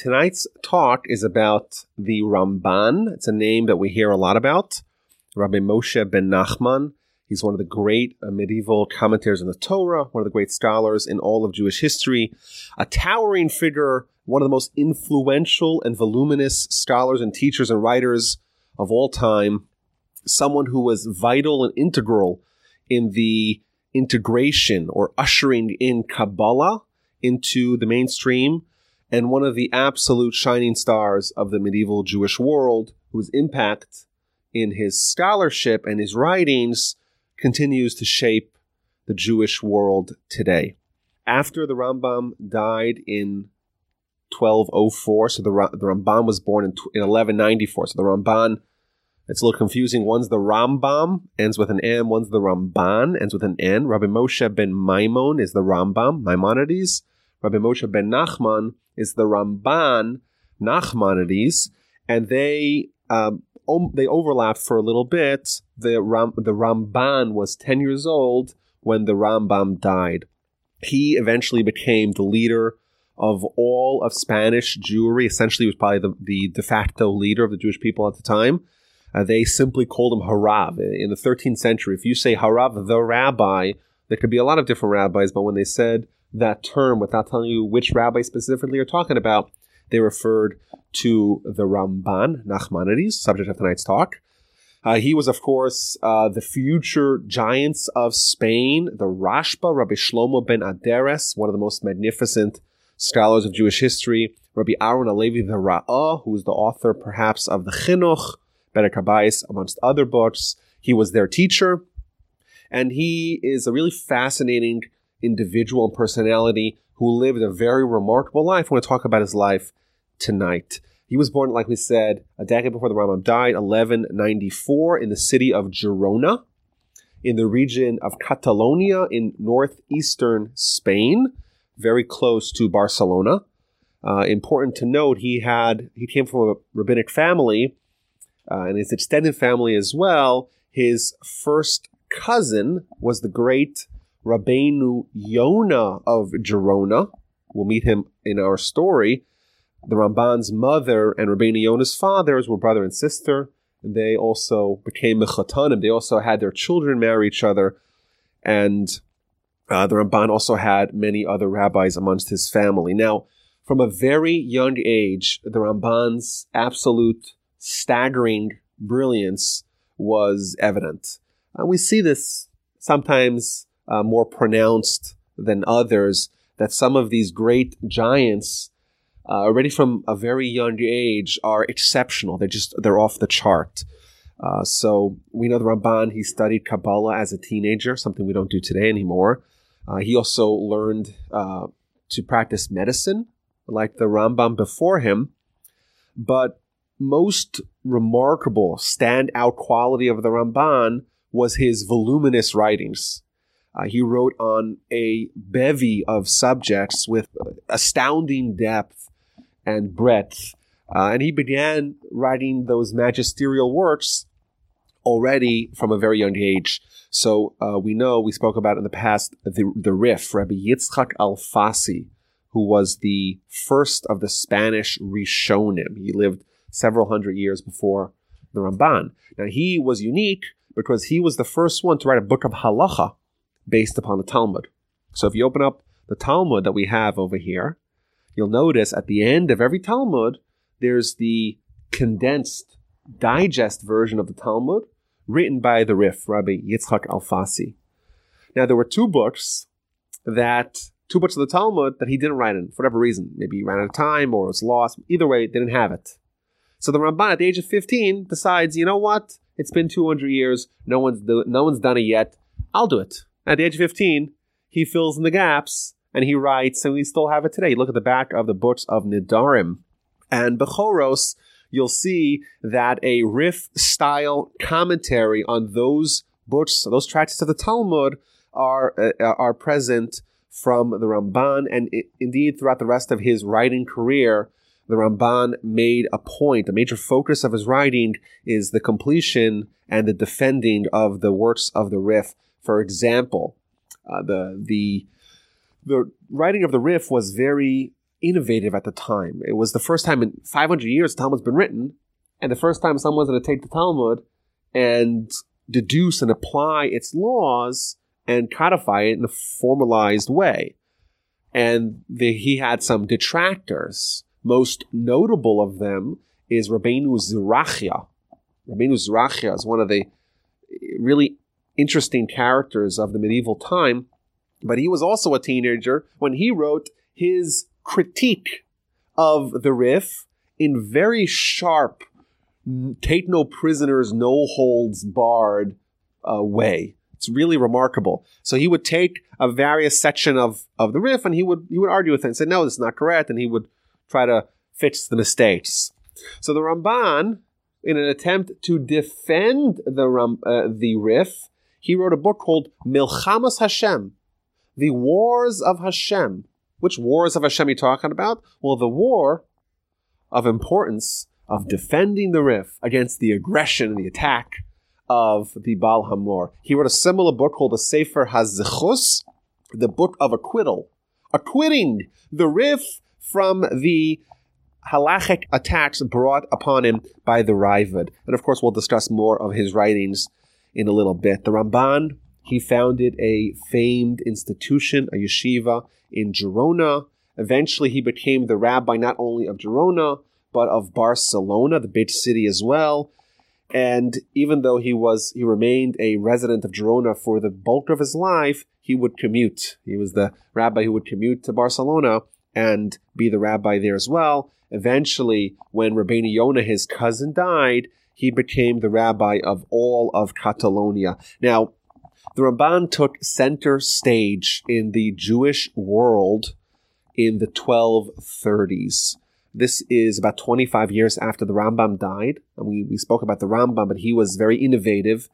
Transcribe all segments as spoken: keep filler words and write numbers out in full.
Tonight's talk is about the Ramban. It's a name that we hear a lot about. Rabbi Moshe ben Nachman. He's one of the great medieval commentators on the Torah, one of the great scholars in all of Jewish history, a towering figure, one of the most influential and voluminous scholars and teachers and writers of all time, someone who was vital and integral in the integration or ushering in Kabbalah into the mainstream, and one of the absolute shining stars of the medieval Jewish world, whose impact in his scholarship and his writings continues to shape the Jewish world today. After the Rambam died in twelve oh four, so the, the Ramban was born in, in eleven ninety-four. So the Ramban, it's a little confusing. One's the Rambam, ends with an M. One's the Ramban, ends with an N. Rabbi Moshe ben Maimon is the Rambam, Maimonides. Rabbi Moshe ben Nachman is the Ramban, Nachmanides. And they... Um, They overlapped for a little bit. The Ram, the Ramban was ten years old when the Rambam died. He eventually became the leader of all of Spanish Jewry. Essentially, he was probably the, the de facto leader of the Jewish people at the time. Uh, they simply called him Harav. In the thirteenth century, if you say Harav the rabbi, there could be a lot of different rabbis, but when they said that term without telling you which rabbi specifically you're talking about, they referred to the Ramban, Nachmanides, subject of tonight's talk. Uh, he was, of course, uh, the future giants of Spain, the Rashba, Rabbi Shlomo ben Aderes, one of the most magnificent scholars of Jewish history, Rabbi Aaron Alevi, the Ra'ah, who was the author, perhaps, of the Chinuch, Bechoros, amongst other books. He was their teacher, and he is a really fascinating individual and personality who lived a very remarkable life. I want to talk about his life tonight. He was born, like we said, a decade before the Rambam died, eleven ninety-four, in the city of Girona, in the region of Catalonia, in northeastern Spain, very close to Barcelona. Uh, important to note, he had he came from a rabbinic family, uh, and his extended family as well. His first cousin was the great Rabbeinu Yonah of Girona. We'll meet him in our story. The Ramban's mother and Rabbeinu Yonah's fathers were brother and sister. They also became mechatanim. They also had their children marry each other. And uh, the Ramban also had many other rabbis amongst his family. Now, from a very young age, the Ramban's absolute staggering brilliance was evident. And we see this sometimes Uh, more pronounced than others, that some of these great giants uh, already from a very young age are exceptional. They're just, they're off the chart. Uh, so we know the Ramban, he studied Kabbalah as a teenager, something we don't do today anymore. Uh, he also learned uh, to practice medicine, like the Rambam before him. But most remarkable standout quality of the Ramban was his voluminous writings. Uh, he wrote on a bevy of subjects with astounding depth and breadth. Uh, and he began writing those magisterial works already from a very young age. So uh, we know, we spoke about in the past, the, the Rif, Rabbi Yitzchak Alfasi, who was the first of the Spanish Rishonim. He lived several hundred years before the Ramban. Now, he was unique because he was the first one to write a book of halacha based upon the Talmud. So if you open up the Talmud that we have over here, you'll notice at the end of every Talmud, there's the condensed, digest version of the Talmud written by the Rif, Rabbi Yitzchak Alfasi. Now, there were two books that, two books of the Talmud that he didn't write in, for whatever reason. Maybe he ran out of time or was lost. Either way, they didn't have it. So the Ramban, at the age of fifteen, decides, you know what? It's been two hundred years. No one's do- no one's done it yet. I'll do it. At the age of fifteen, he fills in the gaps, and he writes, and we still have it today. You look at the back of the books of Nedarim and Bechoros, you'll see that a Rif-style commentary on those books, those tracts of the Talmud, are uh, are present from the Ramban. And it, indeed, throughout the rest of his writing career, the Ramban made a point. The major focus of his writing is the completion and the defending of the works of the Rif. For example, uh, the the the writing of the Rif was very innovative at the time. It was the first time in five hundred years the Talmud's been written, and the first time someone's going to take the Talmud and deduce and apply its laws and codify it in a formalized way. And the, he had some detractors. Most notable of them is Rabbeinu Zerachiah. Rabbeinu Zerachiah is one of the really interesting characters of the medieval time, but he was also a teenager when he wrote his critique of the Rif in very sharp, take no prisoners, no holds barred uh, way. It's really remarkable. So he would take a various section of, of the Rif and he would he would argue with it and say, no, this is not correct, and he would try to fix the mistakes. So the Ramban, in an attempt to defend the Ram, uh, the Rif, he wrote a book called Milchamas Hashem, The Wars of Hashem. Which wars of Hashem are you talking about? Well, the war of importance of defending the Rif against the aggression and the attack of the Baal Hamor. He wrote a similar book called the Sefer Hazichus, the Book of Acquittal, acquitting the Rif from the halachic attacks brought upon him by the Raavad. And of course, we'll discuss more of his writings in a little bit. The Ramban, he founded a famed institution, a yeshiva in Girona. Eventually, he became the rabbi not only of Girona, but of Barcelona, the big city as well. And even though he was, he remained a resident of Girona for the bulk of his life, he would commute. He was the rabbi who would commute to Barcelona and be the rabbi there as well. Eventually, when Rabbeinu Yonah, his cousin, died, he became the rabbi of all of Catalonia. Now, the Ramban took center stage in the Jewish world in the twelve thirties. This is about twenty-five years after the Rambam died. And we, we spoke about the Rambam, but he was very innovative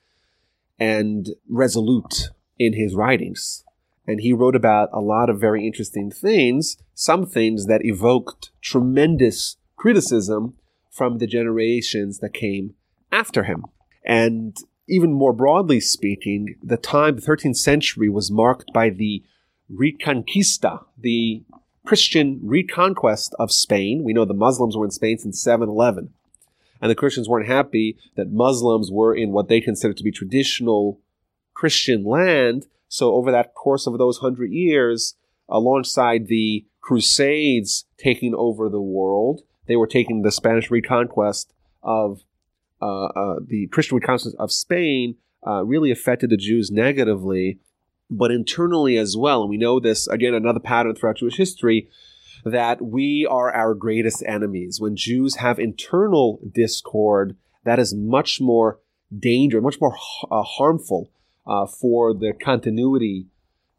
and resolute in his writings. And he wrote about a lot of very interesting things, some things that evoked tremendous criticism from the generations that came after him. And even more broadly speaking, the time, the thirteenth century, was marked by the Reconquista, the Christian reconquest of Spain. We know the Muslims were in Spain since seven eleven. And the Christians weren't happy that Muslims were in what they considered to be traditional Christian land. So over that course of those hundred years, alongside the Crusades taking over the world, they were taking the Spanish reconquest of uh, uh, the Christian reconquest of Spain, uh, really affected the Jews negatively, but internally as well. And we know this, again, another pattern throughout Jewish history, that we are our greatest enemies. When Jews have internal discord, that is much more dangerous, much more uh, harmful uh, for the continuity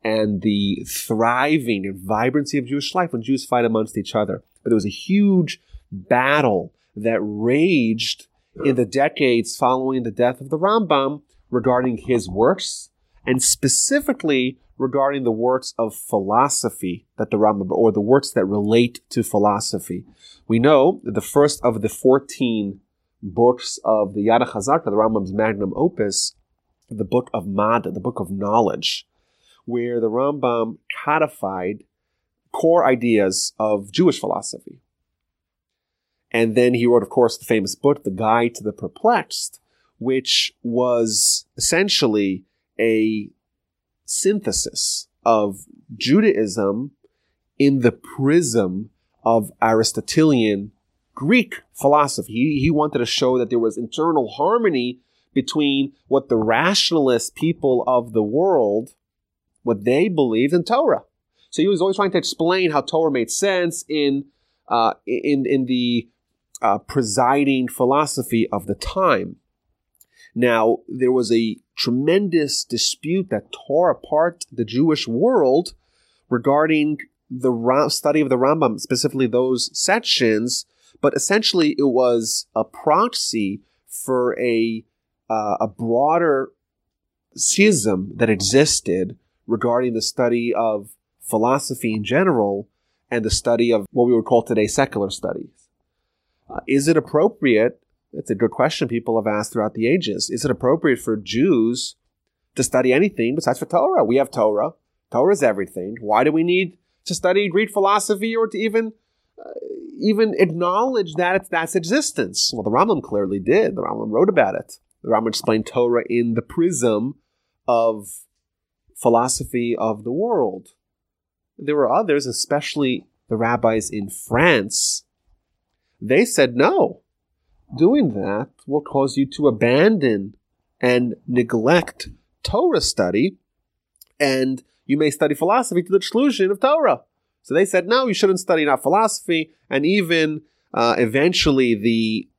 and the thriving and vibrancy of Jewish life when Jews fight amongst each other. But there was a huge battle that raged in the decades following the death of the Rambam regarding his works, and specifically regarding the works of philosophy that the Rambam, or the works that relate to philosophy. We know that the first of the fourteen books of the Yad HaChazaka, the Rambam's magnum opus, the book of Mada, the book of knowledge, where the Rambam codified core ideas of Jewish philosophy. And then he wrote, of course, the famous book, The Guide to the Perplexed, which was essentially a synthesis of Judaism in the prism of Aristotelian Greek philosophy. He, he wanted to show that there was internal harmony between what the rationalist people of the world, what they believed in Torah. So he was always trying to explain how Torah made sense in uh, in, in the uh, presiding philosophy of the time. Now, there was a tremendous dispute that tore apart the Jewish world regarding the Ra- study of the Rambam, specifically those sections, but essentially it was a proxy for a, uh, a broader schism that existed regarding the study of philosophy in general and the study of what we would call today secular studies. Uh, is it appropriate? It's a good question people have asked throughout the ages. Is it appropriate for Jews to study anything besides for Torah? We have Torah. Torah is everything. Why do we need to study, read philosophy, or to even uh, even acknowledge that it's that's existence. Well, the Rambam clearly did. The Rambam wrote about it. The Rambam explained Torah in the prism of philosophy of the world. There were others, especially the rabbis in France. They said, no, doing that will cause you to abandon and neglect Torah study, and you may study philosophy to the exclusion of Torah. So they said, no, you shouldn't study not philosophy, and even uh, eventually the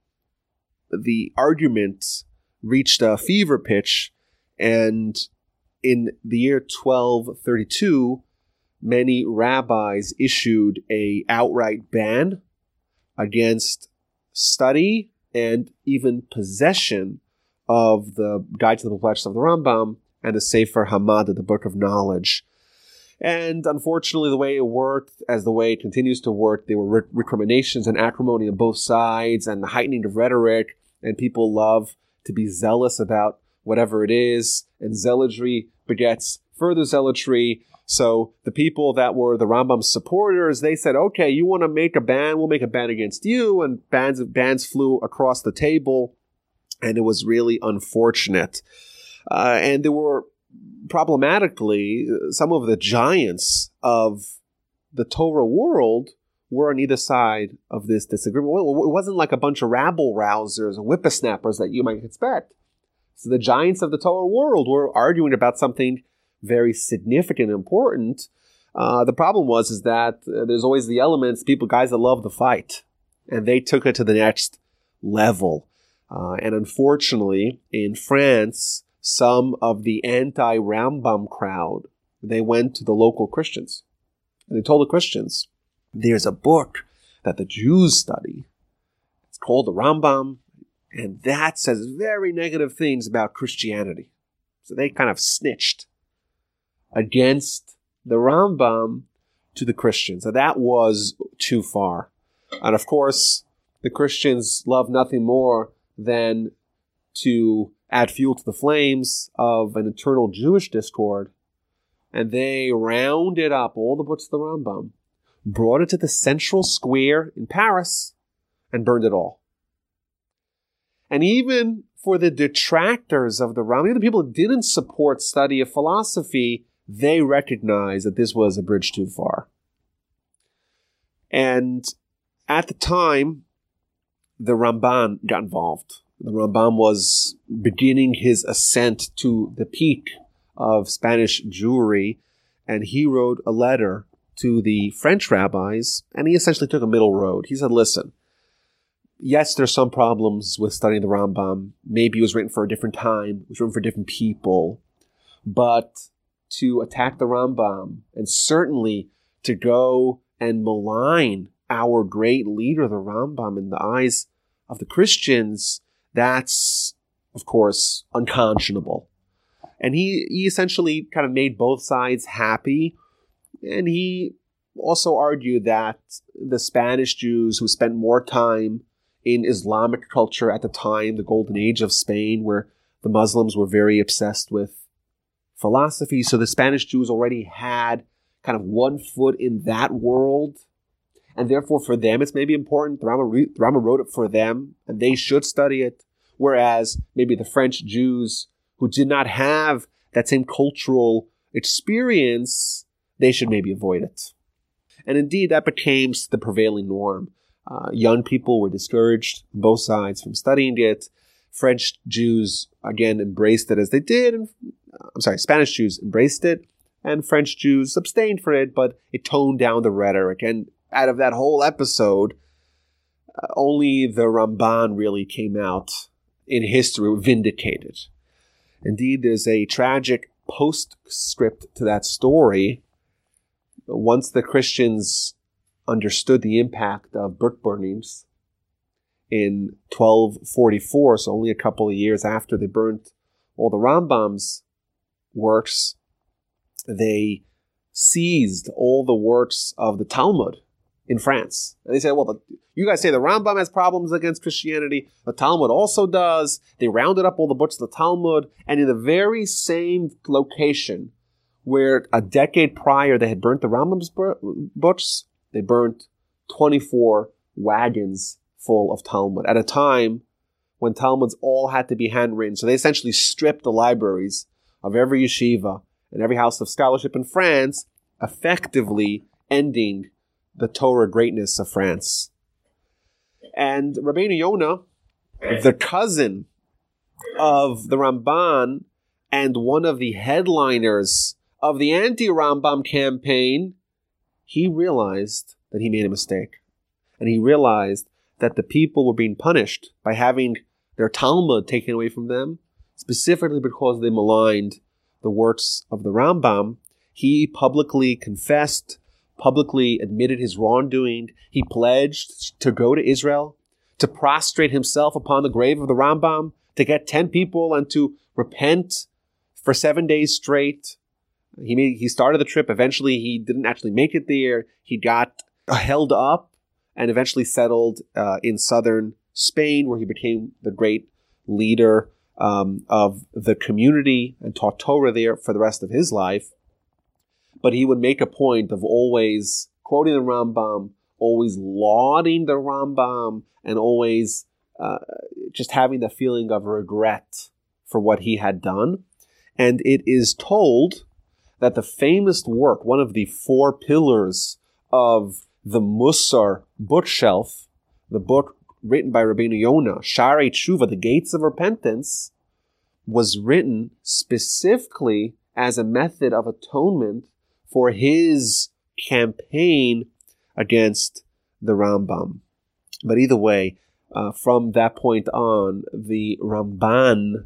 the argument reached a fever pitch, and in the year twelve thirty-two, many rabbis issued a outright ban against study and even possession of the Guide to the Perplexed of the Rambam and the Sefer Hamada, the Book of Knowledge. And unfortunately, the way it worked, as the way it continues to work, there were recriminations and acrimony on both sides and the heightening of rhetoric, and people love to be zealous about whatever it is, and zealotry begets further zealotry. So the people that were the Rambam's supporters, they said, okay, you want to make a ban? We'll make a ban against you. And bans, bans flew across the table, and it was really unfortunate. Uh, and there were, problematically, some of the giants of the Torah world were on either side of this disagreement. It wasn't like a bunch of rabble-rousers and whippersnappers that you might expect. So the giants of the Torah world were arguing about something very significant and important. Uh, the problem was is that uh, there's always the elements, people, guys that love the fight. And they took it to the next level. Uh, and unfortunately, in France, some of the anti-Rambam crowd, they went to the local Christians. And they told the Christians, there's a book that the Jews study. It's called the Rambam. And that says very negative things about Christianity. So they kind of snitched against the Rambam to the Christians. So that was too far. And of course, the Christians love nothing more than to add fuel to the flames of an internal Jewish discord. And they rounded up all the books of the Rambam, brought it to the central square in Paris, and burned it all. And even for the detractors of the Rambam, the people that didn't support study of philosophy, they recognized that this was a bridge too far. And at the time, the Ramban got involved. The Ramban was beginning his ascent to the peak of Spanish Jewry, and he wrote a letter to the French rabbis, and he essentially took a middle road. He said, listen, yes, there's some problems with studying the Rambam. Maybe it was written for a different time. It was written for different people. But to attack the Rambam, and certainly to go and malign our great leader, the Rambam, in the eyes of the Christians, that's, of course, unconscionable. And he, he essentially kind of made both sides happy. And he also argued that the Spanish Jews, who spent more time in Islamic culture at the time, the golden age of Spain, where the Muslims were very obsessed with philosophy. So the Spanish Jews already had kind of one foot in that world. And therefore, for them, it's maybe important. The Rambam, re- the Rambam wrote it for them, and they should study it. Whereas maybe the French Jews, who did not have that same cultural experience, they should maybe avoid it. And indeed, that became the prevailing norm. Uh, young people were discouraged, both sides, from studying it. French Jews, again, embraced it as they did. And, I'm sorry, Spanish Jews embraced it, and French Jews abstained from it, but it toned down the rhetoric. And out of that whole episode, uh, only the Ramban really came out in history vindicated. Indeed, there's a tragic postscript to that story. Once the Christians understood the impact of book burnings in twelve forty-four, so only a couple of years after they burnt all the Rambam's works, they seized all the works of the Talmud in France. And they said, well, the, you guys say the Rambam has problems against Christianity. The Talmud also does. They rounded up all the books of the Talmud, and in the very same location where a decade prior they had burnt the Rambam's books, they burnt twenty-four wagons full of Talmud at a time when Talmuds all had to be handwritten. So they essentially stripped the libraries of every yeshiva and every house of scholarship in France, effectively ending the Torah greatness of France. And Rabbeinu Yonah, the cousin of the Ramban and one of the headliners of the anti-Rambam campaign, he realized that he made a mistake. And he realized that the people were being punished by having their Talmud taken away from them, specifically because they maligned the works of the Rambam. He publicly confessed, publicly admitted his wrongdoing. He pledged to go to Israel, to prostrate himself upon the grave of the Rambam, to get ten people and to repent for seven days straight. He made, he started the trip. Eventually, he didn't actually make it there. He got held up and eventually settled uh, in southern Spain, where he became the great leader um, of the community and taught Torah there for the rest of his life. But he would make a point of always quoting the Rambam, always lauding the Rambam, and always uh, just having the feeling of regret for what he had done. And it is told that the famous work, one of the four pillars of the Musar bookshelf, the book written by Rabbeinu Yonah, Sha'arei Tshuva, the Gates of Repentance, was written specifically as a method of atonement for his campaign against the Rambam. But either way, uh, from that point on, the Ramban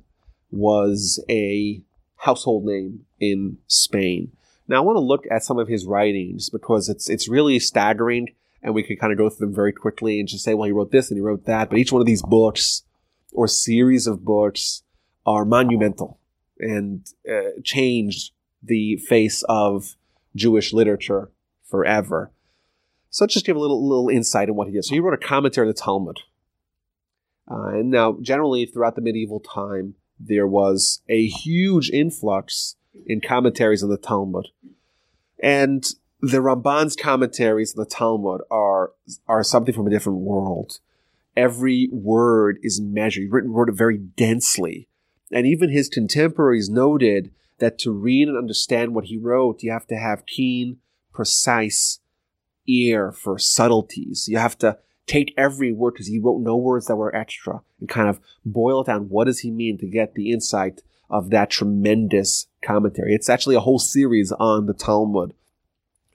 was a household name in Spain. Now, I want to look at some of his writings because it's it's really staggering, and we could kind of go through them very quickly and just say, well, he wrote this and he wrote that. But each one of these books or series of books are monumental and uh, changed the face of Jewish literature forever. So let's just give a little little insight on what he did. So he wrote a commentary on the Talmud. Uh, and now, generally, throughout the medieval time, there was a huge influx in commentaries on the Talmud. And the Ramban's commentaries on the Talmud are, are something from a different world. Every word is measured. He's written word very densely. And even his contemporaries noted that to read and understand what he wrote, you have to have keen, precise ear for subtleties. You have to take every word, because he wrote no words that were extra, and kind of boil it down. What does he mean, to get the insight of that tremendous commentary? It's actually a whole series on the Talmud.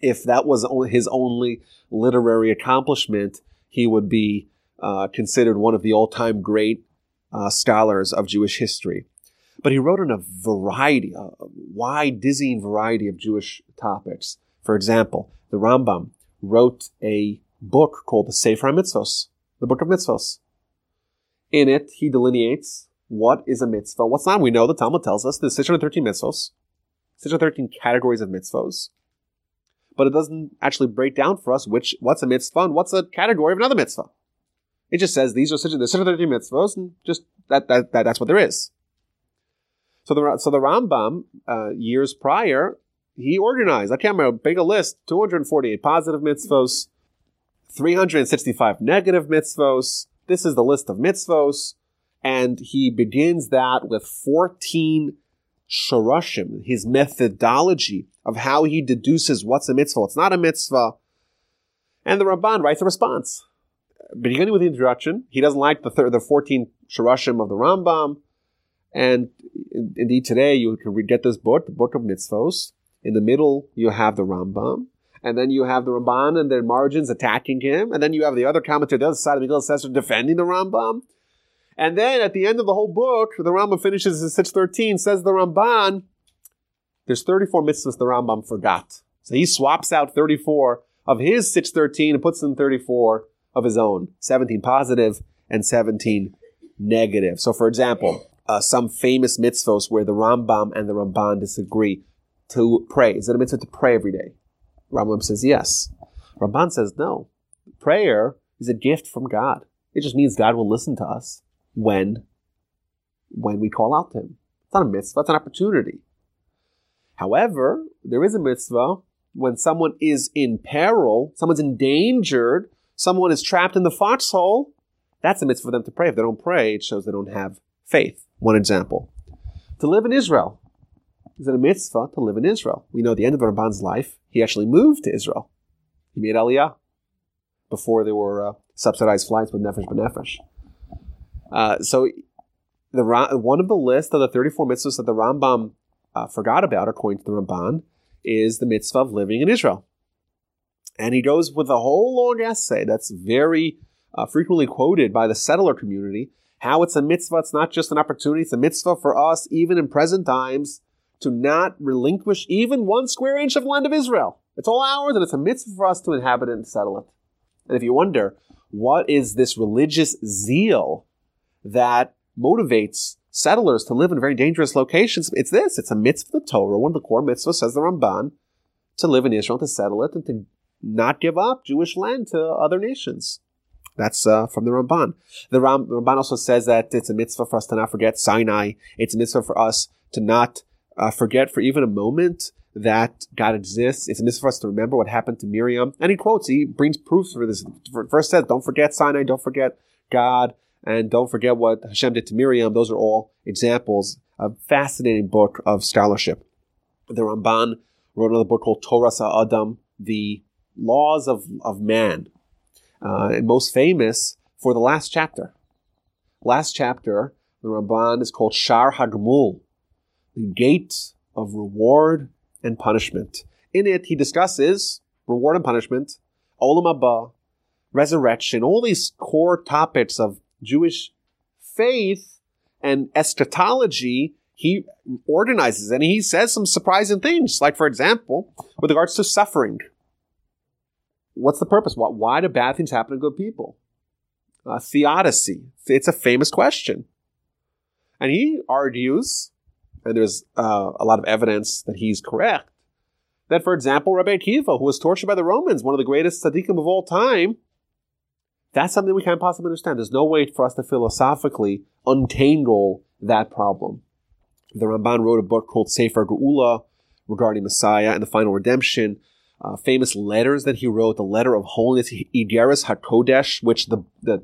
If that was his only literary accomplishment, he would be uh, considered one of the all-time great Uh, scholars of Jewish history. But he wrote on a variety, a wide, dizzying variety of Jewish topics. For example, the Rambam wrote a book called the Sefer HaMitzvos, the Book of Mitzvos. In it, he delineates what is a mitzvah, what's not. We know the Talmud tells us there's six hundred thirteen mitzvos, six hundred thirteen categories of mitzvos, but it doesn't actually break down for us which what's a mitzvah and what's a category of another mitzvah. It just says these are such there's six hundred thirteen mitzvos, and just that, that that that's what there is. So the so the Rambam uh, years prior, he organized, I can't remember, big a list: two hundred forty-eight positive mitzvos, three hundred sixty-five negative mitzvos. This is the list of mitzvos, and he begins that with fourteen Sharashim, his methodology of how he deduces what's a mitzvah, what's not a mitzvah, and the Ramban writes a response. Beginning with the introduction, he doesn't like the third, the fourteen Sharashim of the Rambam, and indeed today you can get this book, the Book of Mitzvos. In the middle, you have the Rambam, and then you have the Ramban and their margins attacking him, and then you have the other commentator, the other side of the Sessor, defending the Rambam, and then at the end of the whole book, the Rambam finishes in six thirteen, says the Ramban, there's thirty-four mitzvahs the Rambam forgot. So he swaps out thirty-four of his six thirteen and puts in thirty-four of his own, seventeen positive and seventeen negative. So, for example, uh, some famous mitzvos where the Rambam and the Ramban disagree. To pray. Is it a mitzvah to pray every day? Rambam says yes. Ramban says no. Prayer is a gift from God. It just means God will listen to us when, when we call out to him. It's not a mitzvah, it's an opportunity. However, there is a mitzvah when someone is in peril, someone's endangered, someone is trapped in the foxhole. That's a mitzvah for them to pray. If they don't pray, it shows they don't have faith. One example. To live in Israel. Is it a mitzvah to live in Israel? We know at the end of Ramban's life, he actually moved to Israel. He made Aliyah before there were uh, subsidized flights with Nefesh B'Nefesh. Uh, so the one of the list of the thirty-four mitzvahs that the Rambam uh, forgot about, according to the Ramban, is the mitzvah of living in Israel. And he goes with a whole long essay that's very uh, frequently quoted by the settler community, how it's a mitzvah, it's not just an opportunity, it's a mitzvah for us, even in present times, to not relinquish even one square inch of land of Israel. It's all ours, and it's a mitzvah for us to inhabit it and settle it. And if you wonder, what is this religious zeal that motivates settlers to live in very dangerous locations? It's this. It's a mitzvah of the Torah, one of the core mitzvahs, says the Ramban, to live in Israel, to settle it, and to not give up Jewish land to other nations. That's uh, from the Ramban. The Ram- Ramban also says that it's a mitzvah for us to not forget Sinai. It's a mitzvah for us to not Uh, forget for even a moment that God exists. It's a mitzvah for us to remember what happened to Miriam. And he quotes, he brings proofs for this. First says, don't forget Sinai, don't forget God, and don't forget what Hashem did to Miriam. Those are all examples of a fascinating book of scholarship. The Ramban wrote another book called Torah Sa'adam, The Laws of, of Man, uh, and most famous for the last chapter. Last chapter, the Ramban is called Shar HaGmul, the gate of reward and punishment. In it, he discusses reward and punishment, Olam Haba, resurrection, all these core topics of Jewish faith and eschatology. He organizes and he says some surprising things, like, for example, with regards to suffering. What's the purpose? Why do bad things happen to good people? Uh, theodicy. It's a famous question. And he argues, and there's uh, a lot of evidence that he's correct, that, for example, Rabbi Akiva, who was tortured by the Romans, one of the greatest tzaddikim of all time, that's something we can't possibly understand. There's no way for us to philosophically untangle that problem. The Ramban wrote a book called Sefer Geula regarding Messiah and the final redemption, uh, famous letters that he wrote, the letter of holiness, Igeres HaKodesh, which the, the,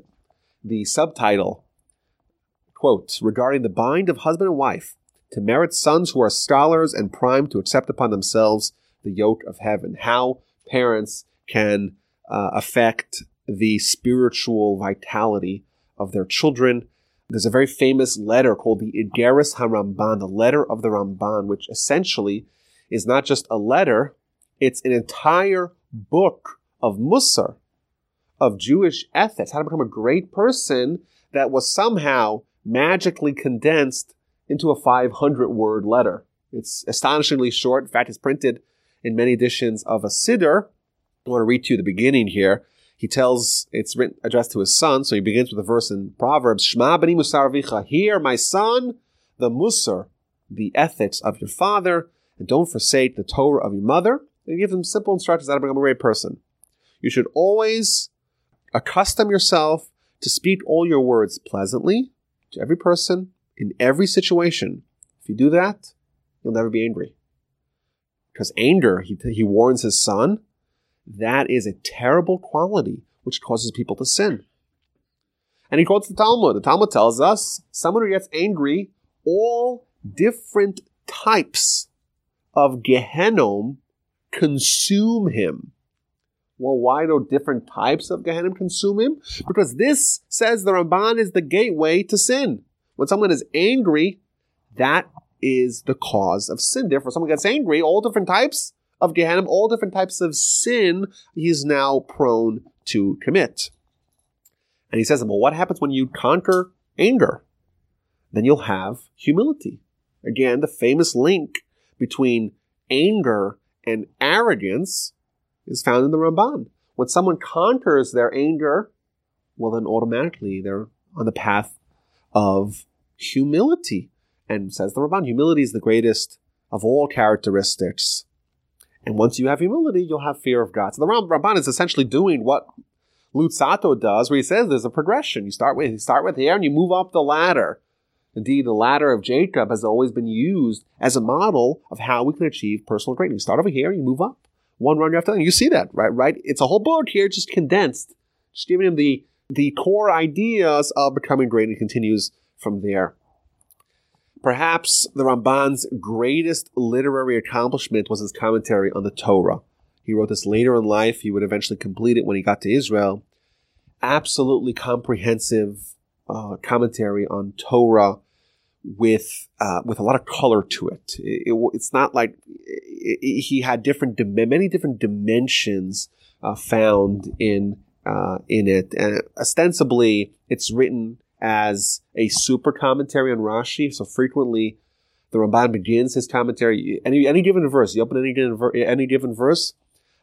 the subtitle, quote, regarding the bind of husband and wife, to merit sons who are scholars and primed to accept upon themselves the yoke of heaven. How parents can uh, affect the spiritual vitality of their children. There's a very famous letter called the Igeres HaRamban, the letter of the Ramban, which essentially is not just a letter, it's an entire book of Musar, of Jewish ethics, how to become a great person, that was somehow magically condensed into a five hundred word letter. It's astonishingly short. In fact, it's printed in many editions of a Siddur. I want to read to you the beginning here. He tells, it's written, addressed to his son, so he begins with a verse in Proverbs, Shema b'ni musar avicha, hear, my son, the musar, the ethics of your father, and don't forsake the Torah of your mother. And he gives him simple instructions how to become a great person. You should always accustom yourself to speak all your words pleasantly to every person, in every situation. If you do that, you'll never be angry. Because anger, he, he warns his son, that is a terrible quality which causes people to sin. And he quotes the Talmud. The Talmud tells us, someone who gets angry, all different types of Gehenna consume him. Well, why do different types of Gehenna consume him? Because this, says the Ramban, is the gateway to sin. When someone is angry, that is the cause of sin. Therefore, someone gets angry, all different types of Gehenna, all different types of sin he is now prone to commit. And he says, well, what happens when you conquer anger? Then you'll have humility. Again, the famous link between anger and arrogance is found in the Ramban. When someone conquers their anger, well, then automatically they're on the path of humility. And says the Ramban, humility is the greatest of all characteristics. And once you have humility, you'll have fear of God. So the Ramban is essentially doing what Lutzato does, where he says there's a progression. You start with you start with here and you move up the ladder. Indeed, the ladder of Jacob has always been used as a model of how we can achieve personal greatness. You start over here, you move up, one rung after another. You see that, right? Right? It's a whole book here, just condensed, just giving him the the core ideas of becoming great, and continues from there. Perhaps the Ramban's greatest literary accomplishment was his commentary on the Torah. He wrote this later in life. He would eventually complete it when he got to Israel. Absolutely comprehensive uh, commentary on Torah with uh, with a lot of color to it. it, it it's not like it, it, he had different many different dimensions uh, found in uh, in it. And ostensibly, it's written as a super commentary on Rashi. So frequently, the Ramban begins his commentary. Any any given verse, you open any given ver- any given verse.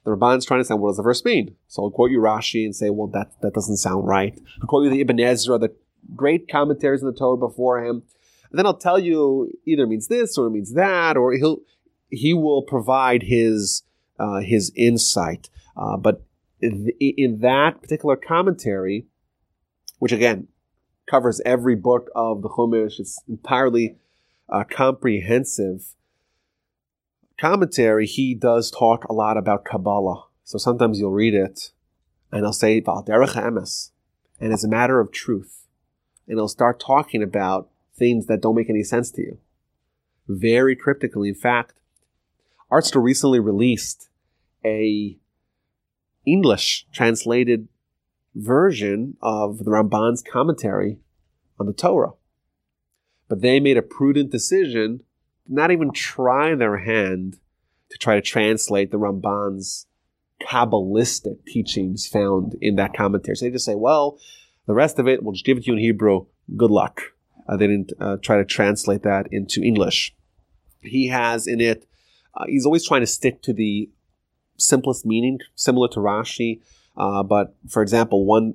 The Ramban's trying to say, what does the verse mean? So I'll quote you Rashi and say, well, that, that doesn't sound right. I'll quote you the Ibn Ezra, the great commentaries in the Torah before him. And then I'll tell you either it means this or it means that, or he'll he will provide his uh, his insight. Uh, but in, in that particular commentary, which again covers every book of the Chumash, it's entirely uh, comprehensive commentary, he does talk a lot about Kabbalah. So sometimes you'll read it, and he'll say, and it's a matter of truth. And he'll start talking about things that don't make any sense to you. Very cryptically. In fact, Artster recently released a English translated version of the Ramban's commentary on the Torah. But they made a prudent decision not even try their hand to try to translate the Ramban's Kabbalistic teachings found in that commentary. So they just say, well, the rest of it, we'll just give it to you in Hebrew. Good luck. Uh, they didn't uh, try to translate that into English. He has in it, uh, he's always trying to stick to the simplest meaning, similar to Rashi. Uh, but, for example, one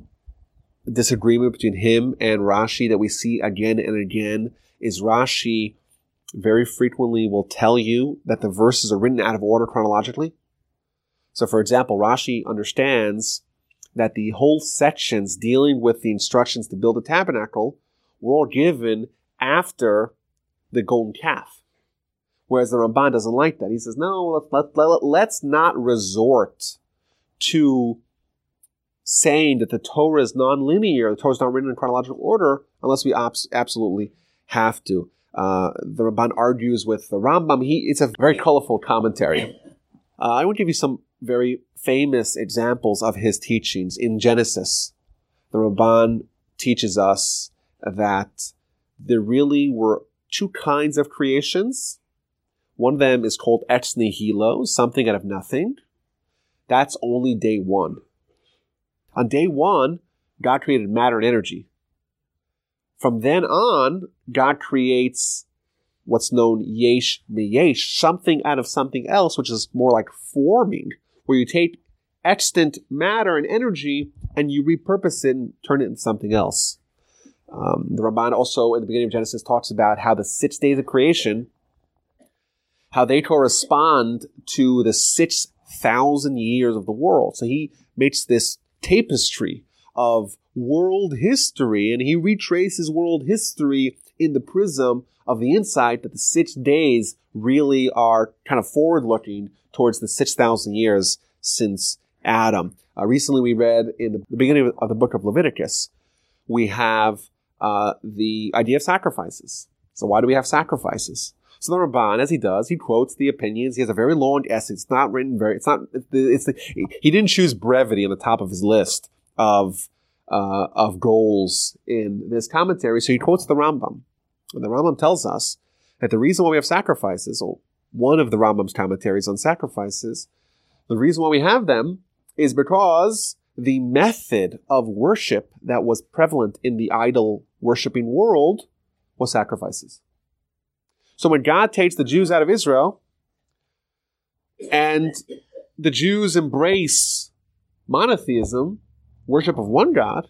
disagreement between him and Rashi that we see again and again is Rashi very frequently will tell you that the verses are written out of order chronologically. So, for example, Rashi understands that the whole sections dealing with the instructions to build a tabernacle were all given after the golden calf. Whereas the Ramban doesn't like that. He says, no, let, let, let, let's not resort to saying that the Torah is non-linear, the Torah is not written in chronological order, unless we ob- absolutely have to. Uh, the Ramban argues with the Rambam. He, it's a very colorful commentary. Uh, I want to give you some very famous examples of his teachings. In Genesis, the Ramban teaches us that there really were two kinds of creations. One of them is called ex nihilo, something out of nothing. That's only day one. On day one, God created matter and energy. From then on, God creates what's known yesh miyesh, something out of something else, which is more like forming, where you take extant matter and energy and you repurpose it and turn it into something else. Um, the Ramban also, at the beginning of Genesis, talks about how the six days of creation, how they correspond to the six thousand years of the world. So he makes this tapestry of world history, and he retraces world history in the prism of the insight that the six days really are kind of forward-looking towards the six thousand years since Adam. Uh, recently we read in the beginning of the book of Leviticus, we have uh, the idea of sacrifices. So why do we have sacrifices? So the Ramban, as he does, he quotes the opinions. He has a very long essay. It's not written very, it's not, it's the, he didn't choose brevity on the top of his list of Uh, of goals in this commentary. So he quotes the Rambam. And the Rambam tells us that the reason why we have sacrifices, or one of the Rambam's commentaries on sacrifices, the reason why we have them is because the method of worship that was prevalent in the idol worshiping world was sacrifices. So when God takes the Jews out of Israel and the Jews embrace monotheism, worship of one God,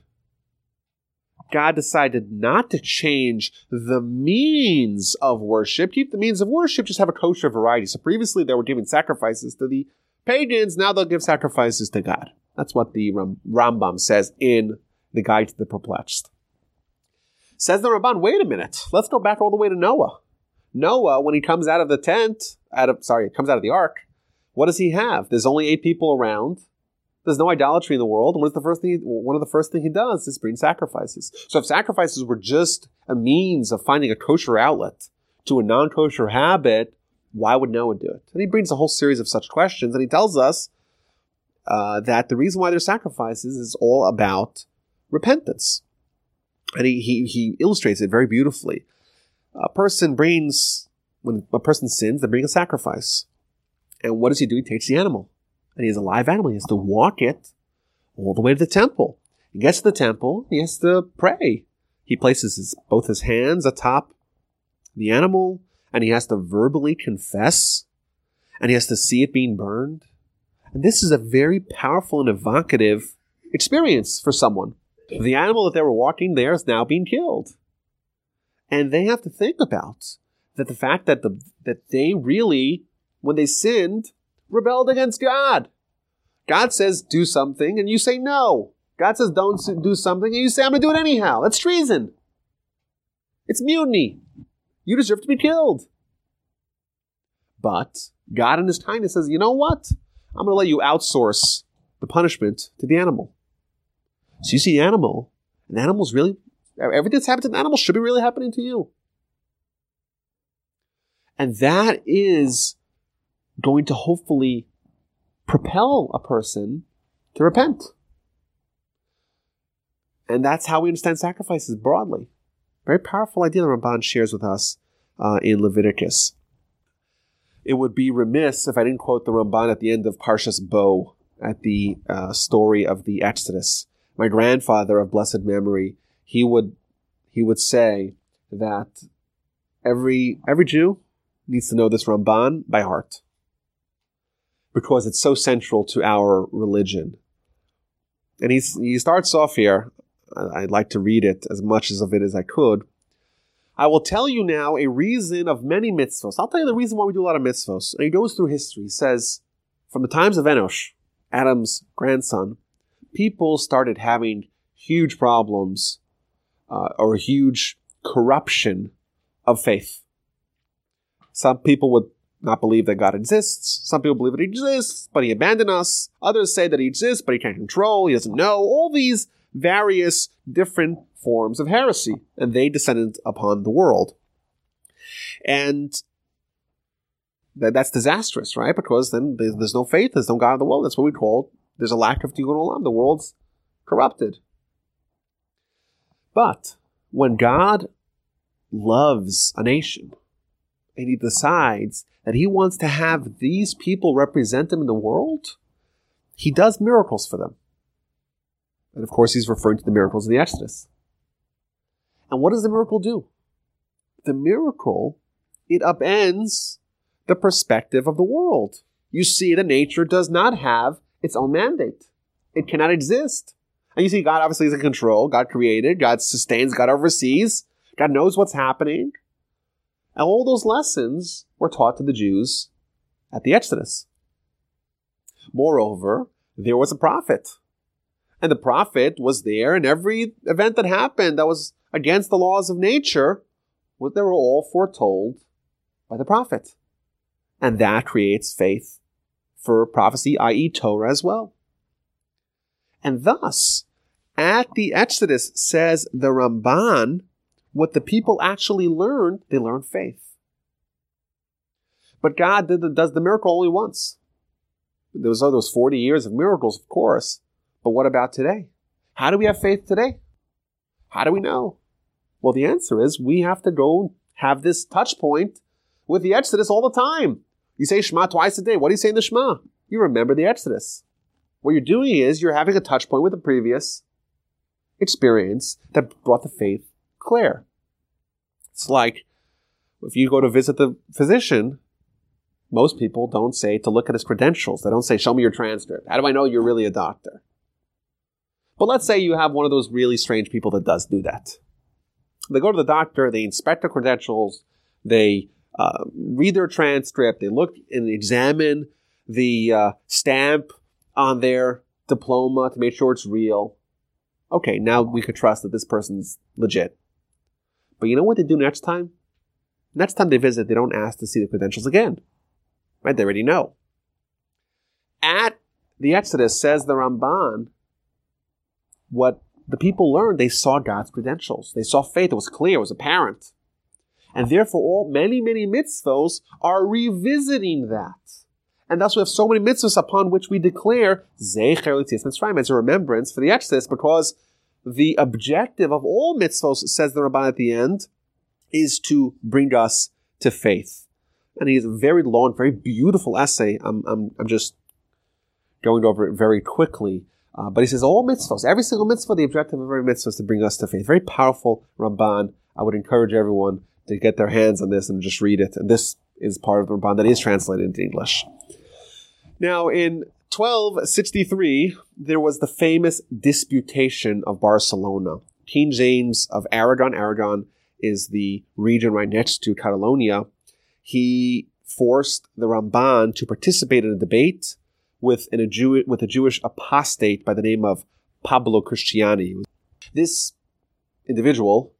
God decided not to change the means of worship. Keep the means of worship, just have a kosher variety. So previously they were giving sacrifices to the pagans, now they'll give sacrifices to God. That's what the Rambam says in the Guide to the Perplexed. Says the Ramban, wait a minute. Let's go back all the way to Noah. Noah, when he comes out of the tent, out of, sorry, comes out of the ark, what does he have? There's only eight people around. There's no idolatry in the world. What is the first thing? One of the first things he does is bring sacrifices. So if sacrifices were just a means of finding a kosher outlet to a non-kosher habit, why would Noah do it? And he brings a whole series of such questions, and he tells us uh, that the reason why there's sacrifices is all about repentance. And he he, he illustrates it very beautifully. A person brings, when a person sins, they bring a sacrifice. And what does he do? He takes the animal. And he has a live animal. He has to walk it all the way to the temple. He gets to the temple. He has to pray. He places his, both his hands atop the animal. And he has to verbally confess. And he has to see it being burned. And this is a very powerful and evocative experience for someone. The animal that they were walking there is now being killed. And they have to think about that the fact that the that they really, when they sinned, rebelled against God. God says, do something, and you say no. God says, don't do something, and you say, I'm going to do it anyhow. That's treason. It's mutiny. You deserve to be killed. But God in his kindness says, you know what? I'm going to let you outsource the punishment to the animal. So you see the animal, and the animal's really, everything that's happened to the animal should be really happening to you. And that is going to hopefully propel a person to repent. And that's how we understand sacrifices broadly. Very powerful idea that Ramban shares with us uh, in Leviticus. It would be remiss if I didn't quote the Ramban at the end of Parshas Bo, at the uh, story of the Exodus. My grandfather of blessed memory, he would he would say that every every Jew needs to know this Ramban by heart, because it's so central to our religion. And he's, he starts off here. I'd like to read it, as much of it as I could. I will tell you now a reason of many mitzvos. I'll tell you the reason why we do a lot of mitzvos. And he goes through history. He says, from the times of Enosh, Adam's grandson, people started having huge problems uh, or huge corruption of faith. Some people would not believe that God exists. Some people believe that he exists, but he abandoned us. Others say that he exists, but he can't control. He doesn't know. All these various different forms of heresy. And they descended upon the world. And th- that's disastrous, right? Because then there's, there's no faith. There's no God in the world. That's what we call, there's a lack of tikkun olam. The world's corrupted. But when God loves a nation, and he decides that he wants to have these people represent him in the world, he does miracles for them. And of course, he's referring to the miracles of the Exodus. And what does the miracle do? The miracle, it upends the perspective of the world. You see that nature does not have its own mandate. It cannot exist. And you see, God obviously is in control. God created, God sustains, God oversees. God knows what's happening. And all those lessons were taught to the Jews at the Exodus. Moreover, there was a prophet. And the prophet was there, and every event that happened that was against the laws of nature, well, they were all foretold by the prophet. And that creates faith for prophecy, that is. Torah as well. And thus, at the Exodus, says the Ramban, what the people actually learned, they learned faith. But God did the, does the miracle only once. There was all those forty years of miracles, of course. But what about today? How do we have faith today? How do we know? Well, the answer is we have to go have this touch point with the Exodus all the time. You say Shema twice a day. What do you say in the Shema? You remember the Exodus. What you're doing is you're having a touch point with the previous experience that brought the faith clear. It's like if you go to visit the physician, most people don't say to look at his credentials. They don't say, show me your transcript. How do I know you're really a doctor? But let's say you have one of those really strange people that does do that. They go to the doctor, they inspect the credentials, they uh, read their transcript, they look and examine the uh, stamp on their diploma to make sure it's real. Okay, now we could trust that this person's legit. But you know what they do next time? Next time they visit, they don't ask to see the credentials again. Right? They already know. At the Exodus, says the Ramban, what the people learned, they saw God's credentials. They saw faith. It was clear. It was apparent. And therefore, all many, many mitzvos are revisiting that. And thus we have so many mitzvahs upon which we declare Zecher L'Yetzias Mitzrayim as a remembrance for the Exodus, because the objective of all mitzvahs, says the Ramban at the end, is to bring us to faith. And he has a very long, very beautiful essay. I'm, I'm, I'm just going over it very quickly. Uh, but he says all mitzvahs, every single mitzvah, the objective of every mitzvah is to bring us to faith. Very powerful Ramban. I would encourage everyone to get their hands on this and just read it. And this is part of the Ramban that is translated into English. Now, in twelve sixty-three, there was the famous disputation of Barcelona. King James of Aragon, Aragon is the region right next to Catalonia, he forced the Ramban to participate in a debate with, an, a, Jew, with a Jewish apostate by the name of Pablo Christiani. This individual,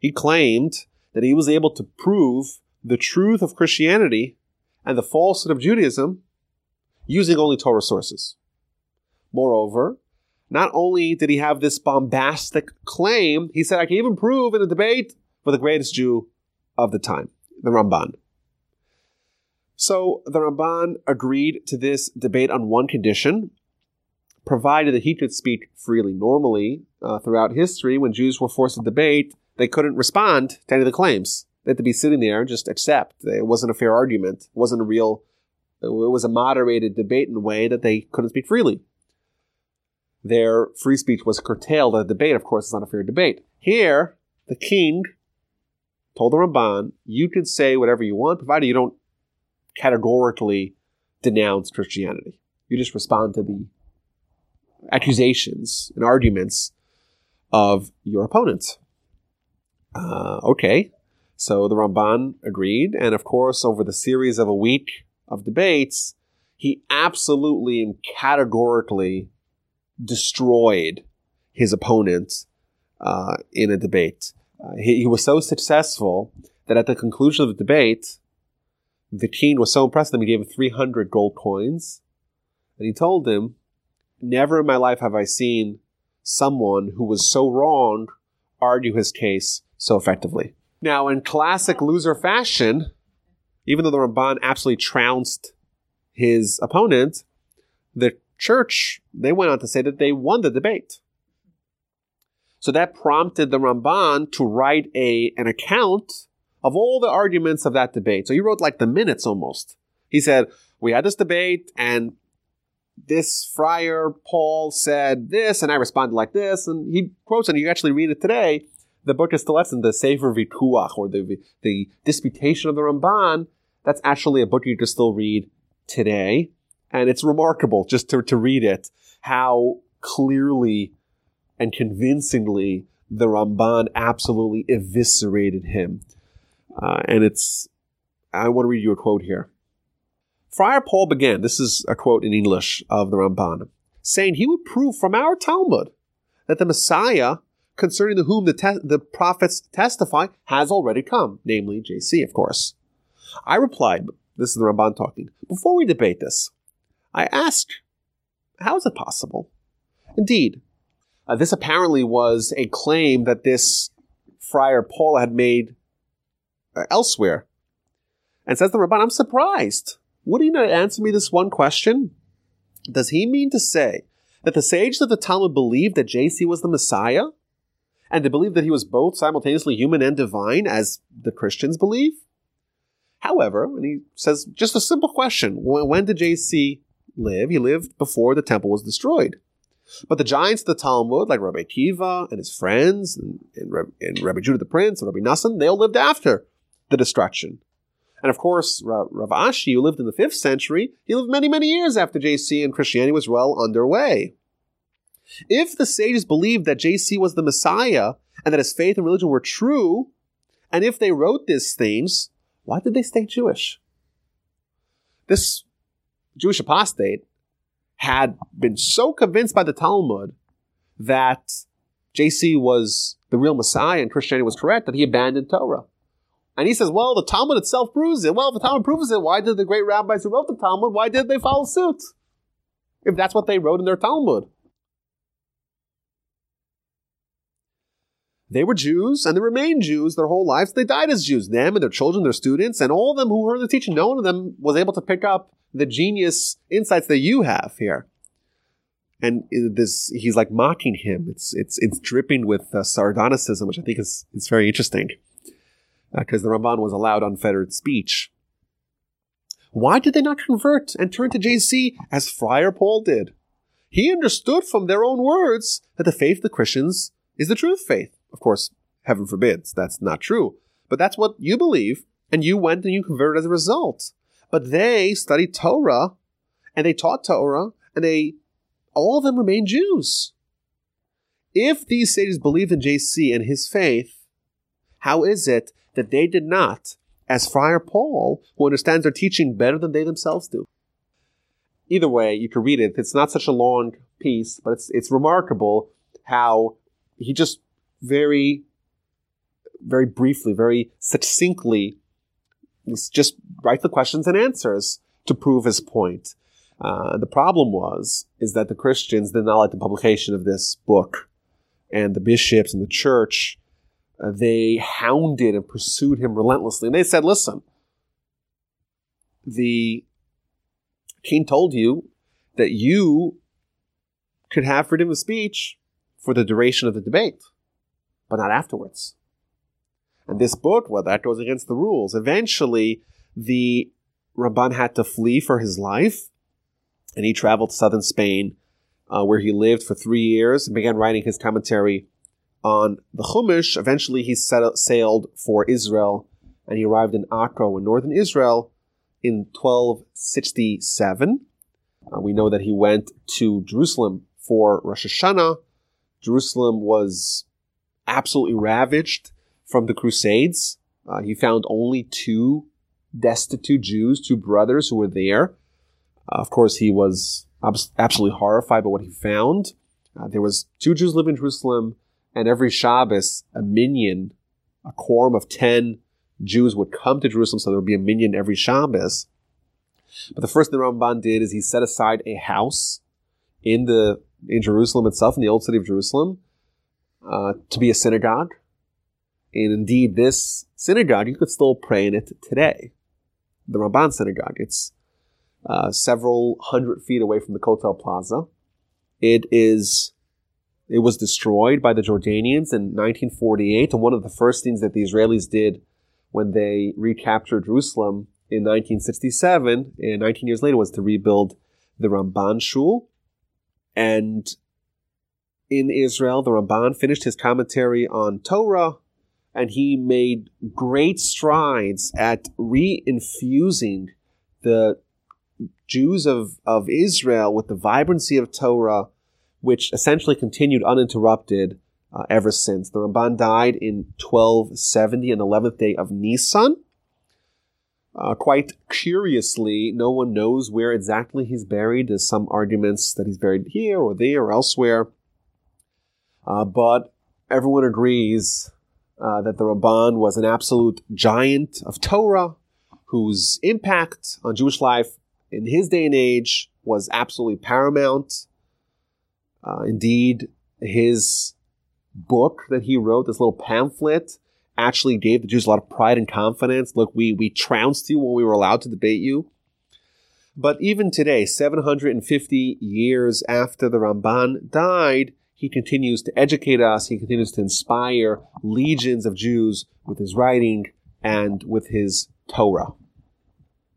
he claimed that he was able to prove the truth of Christianity and the falsehood of Judaism using only Torah sources. Moreover, not only did he have this bombastic claim, he said, I can even prove in a debate with the greatest Jew of the time, the Ramban. So the Ramban agreed to this debate on one condition, provided that he could speak freely. Normally, uh, throughout history, when Jews were forced to debate, they couldn't respond to any of the claims. They had to be sitting there and just accept. It wasn't a fair argument. It wasn't a real It was a moderated debate in a way that they couldn't speak freely. Their free speech was curtailed. The debate, of course, is not a fair debate. Here, the king told the Ramban, you can say whatever you want, provided you don't categorically denounce Christianity. You just respond to the accusations and arguments of your opponents. Uh, okay. So the Ramban agreed. And of course, over the series of a week of debates, he absolutely and categorically destroyed his opponent uh, in a debate. Uh, he, he was so successful that at the conclusion of the debate, the king was so impressed that he gave him three hundred gold coins. And he told him, never in my life have I seen someone who was so wrong argue his case so effectively. Now, in classic loser fashion, even though the Ramban absolutely trounced his opponent, the church, they went on to say that they won the debate. So that prompted the Ramban to write a an account of all the arguments of that debate. So he wrote like the minutes almost. He said, we had this debate and this friar Paul said this and I responded like this. And he quotes, and you actually read it today, the book is still less than the Sefer Vikuach, or the the Disputation of the Ramban. That's actually a book you can still read today. And it's remarkable just to, to read it, how clearly and convincingly the Ramban absolutely eviscerated him. Uh, and it's, I want to read you a quote here. Friar Paul began, this is a quote in English of the Ramban, saying he would prove from our Talmud that the Messiah, concerning the whom the, te- the prophets testify, has already come, namely J C, of course. I replied, this is the Ramban talking, before we debate this, I asked, how is it possible? Indeed, uh, this apparently was a claim that this friar Paul had made uh, elsewhere. And says the Ramban, I'm surprised. Would he not answer me this one question? Does he mean to say that the sages of the Talmud believed that J C was the Messiah? And they believe that he was both simultaneously human and divine, as the Christians believe. However, and he says, just a simple question. When did J C live? He lived before the temple was destroyed. But the giants of the Talmud, like Rabbi Kiva and his friends, and, and, and Rabbi Judah the Prince, and Rabbi Nassim, they all lived after the destruction. And of course, Rav Ashi, who lived in the fifth century, he lived many, many years after J C and Christianity was well underway. If the sages believed that J C was the Messiah and that his faith and religion were true, and if they wrote these things, why did they stay Jewish? This Jewish apostate had been so convinced by the Talmud that J C was the real Messiah in Christianity was correct, that he abandoned Torah. And he says, well, the Talmud itself proves it. Well, if the Talmud proves it, why did the great rabbis who wrote the Talmud, why did they follow suit? If that's what they wrote in their Talmud. They were Jews, and they remained Jews their whole lives. They died as Jews, them and their children, their students, and all of them who heard the teaching. No one of them was able to pick up the genius insights that you have here. And this, he's like mocking him. It's it's it's dripping with uh, sardonicism, which I think is, is very interesting. Because uh, the Ramban was allowed unfettered speech. Why did they not convert and turn to J C as Friar Paul did? He understood from their own words that the faith of the Christians is the true faith. Of course, heaven forbids, that's not true. But that's what you believe, and you went and you converted as a result. But they studied Torah, and they taught Torah, and they all of them remained Jews. If these sages believed in J C and his faith, how is it that they did not, as Friar Paul, who understands their teaching better than they themselves do? Either way, you can read it. It's not such a long piece, but it's it's remarkable how he just very, very briefly, very succinctly just writes the questions and answers to prove his point. Uh, the problem was, is that the Christians did not like the publication of this book. And the bishops and the church, uh, they hounded and pursued him relentlessly. And they said, listen, the king told you that you could have freedom of speech for the duration of the debate, but not afterwards. And this book, well, that goes against the rules. Eventually, the Ramban had to flee for his life. And he traveled to southern Spain, uh, where he lived for three years and began writing his commentary on the Chumash. Eventually, he set out, sailed for Israel, and he arrived in Akko in northern Israel in twelve sixty-seven. Uh, we know that he went to Jerusalem for Rosh Hashanah. Jerusalem was absolutely ravaged from the Crusades. Uh, he found only two destitute Jews, two brothers who were there. Uh, of course, he was abs- absolutely horrified by what he found. Uh, there was two Jews living in Jerusalem, and every Shabbos, a minyan, a quorum of ten Jews would come to Jerusalem, so there would be a minyan every Shabbos. But the first thing the Ramban did is he set aside a house in the in Jerusalem itself, in the old city of Jerusalem, uh, to be a synagogue. And indeed, this synagogue, you could still pray in it today. The Ramban synagogue, it's Uh, several hundred feet away from the Kotel Plaza. It is, it was destroyed by the Jordanians in nineteen forty-eight, and one of the first things that the Israelis did when they recaptured Jerusalem in nineteen sixty-seven, and nineteen years later, was to rebuild the Ramban Shul. And in Israel, the Ramban finished his commentary on Torah, and he made great strides at re-infusing the Jews of, of Israel with the vibrancy of Torah, which essentially continued uninterrupted uh, ever since. The Ramban died in twelve seventy on the eleventh day of Nisan. Uh, quite curiously, no one knows where exactly he's buried. There's some arguments that he's buried here or there or elsewhere. Uh, but everyone agrees uh, that the Ramban was an absolute giant of Torah, whose impact on Jewish life in his day and age was absolutely paramount. Uh, indeed, his book that he wrote, this little pamphlet, actually gave the Jews a lot of pride and confidence. Look, we, we trounced you when we were allowed to debate you. But even today, seven hundred fifty years after the Ramban died, he continues to educate us. He continues to inspire legions of Jews with his writing and with his Torah.